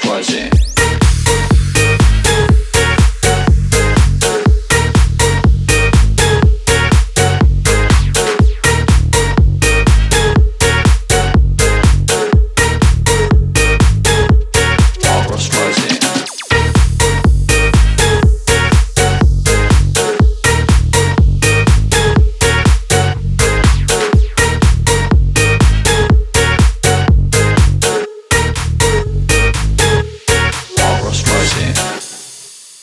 Why is it?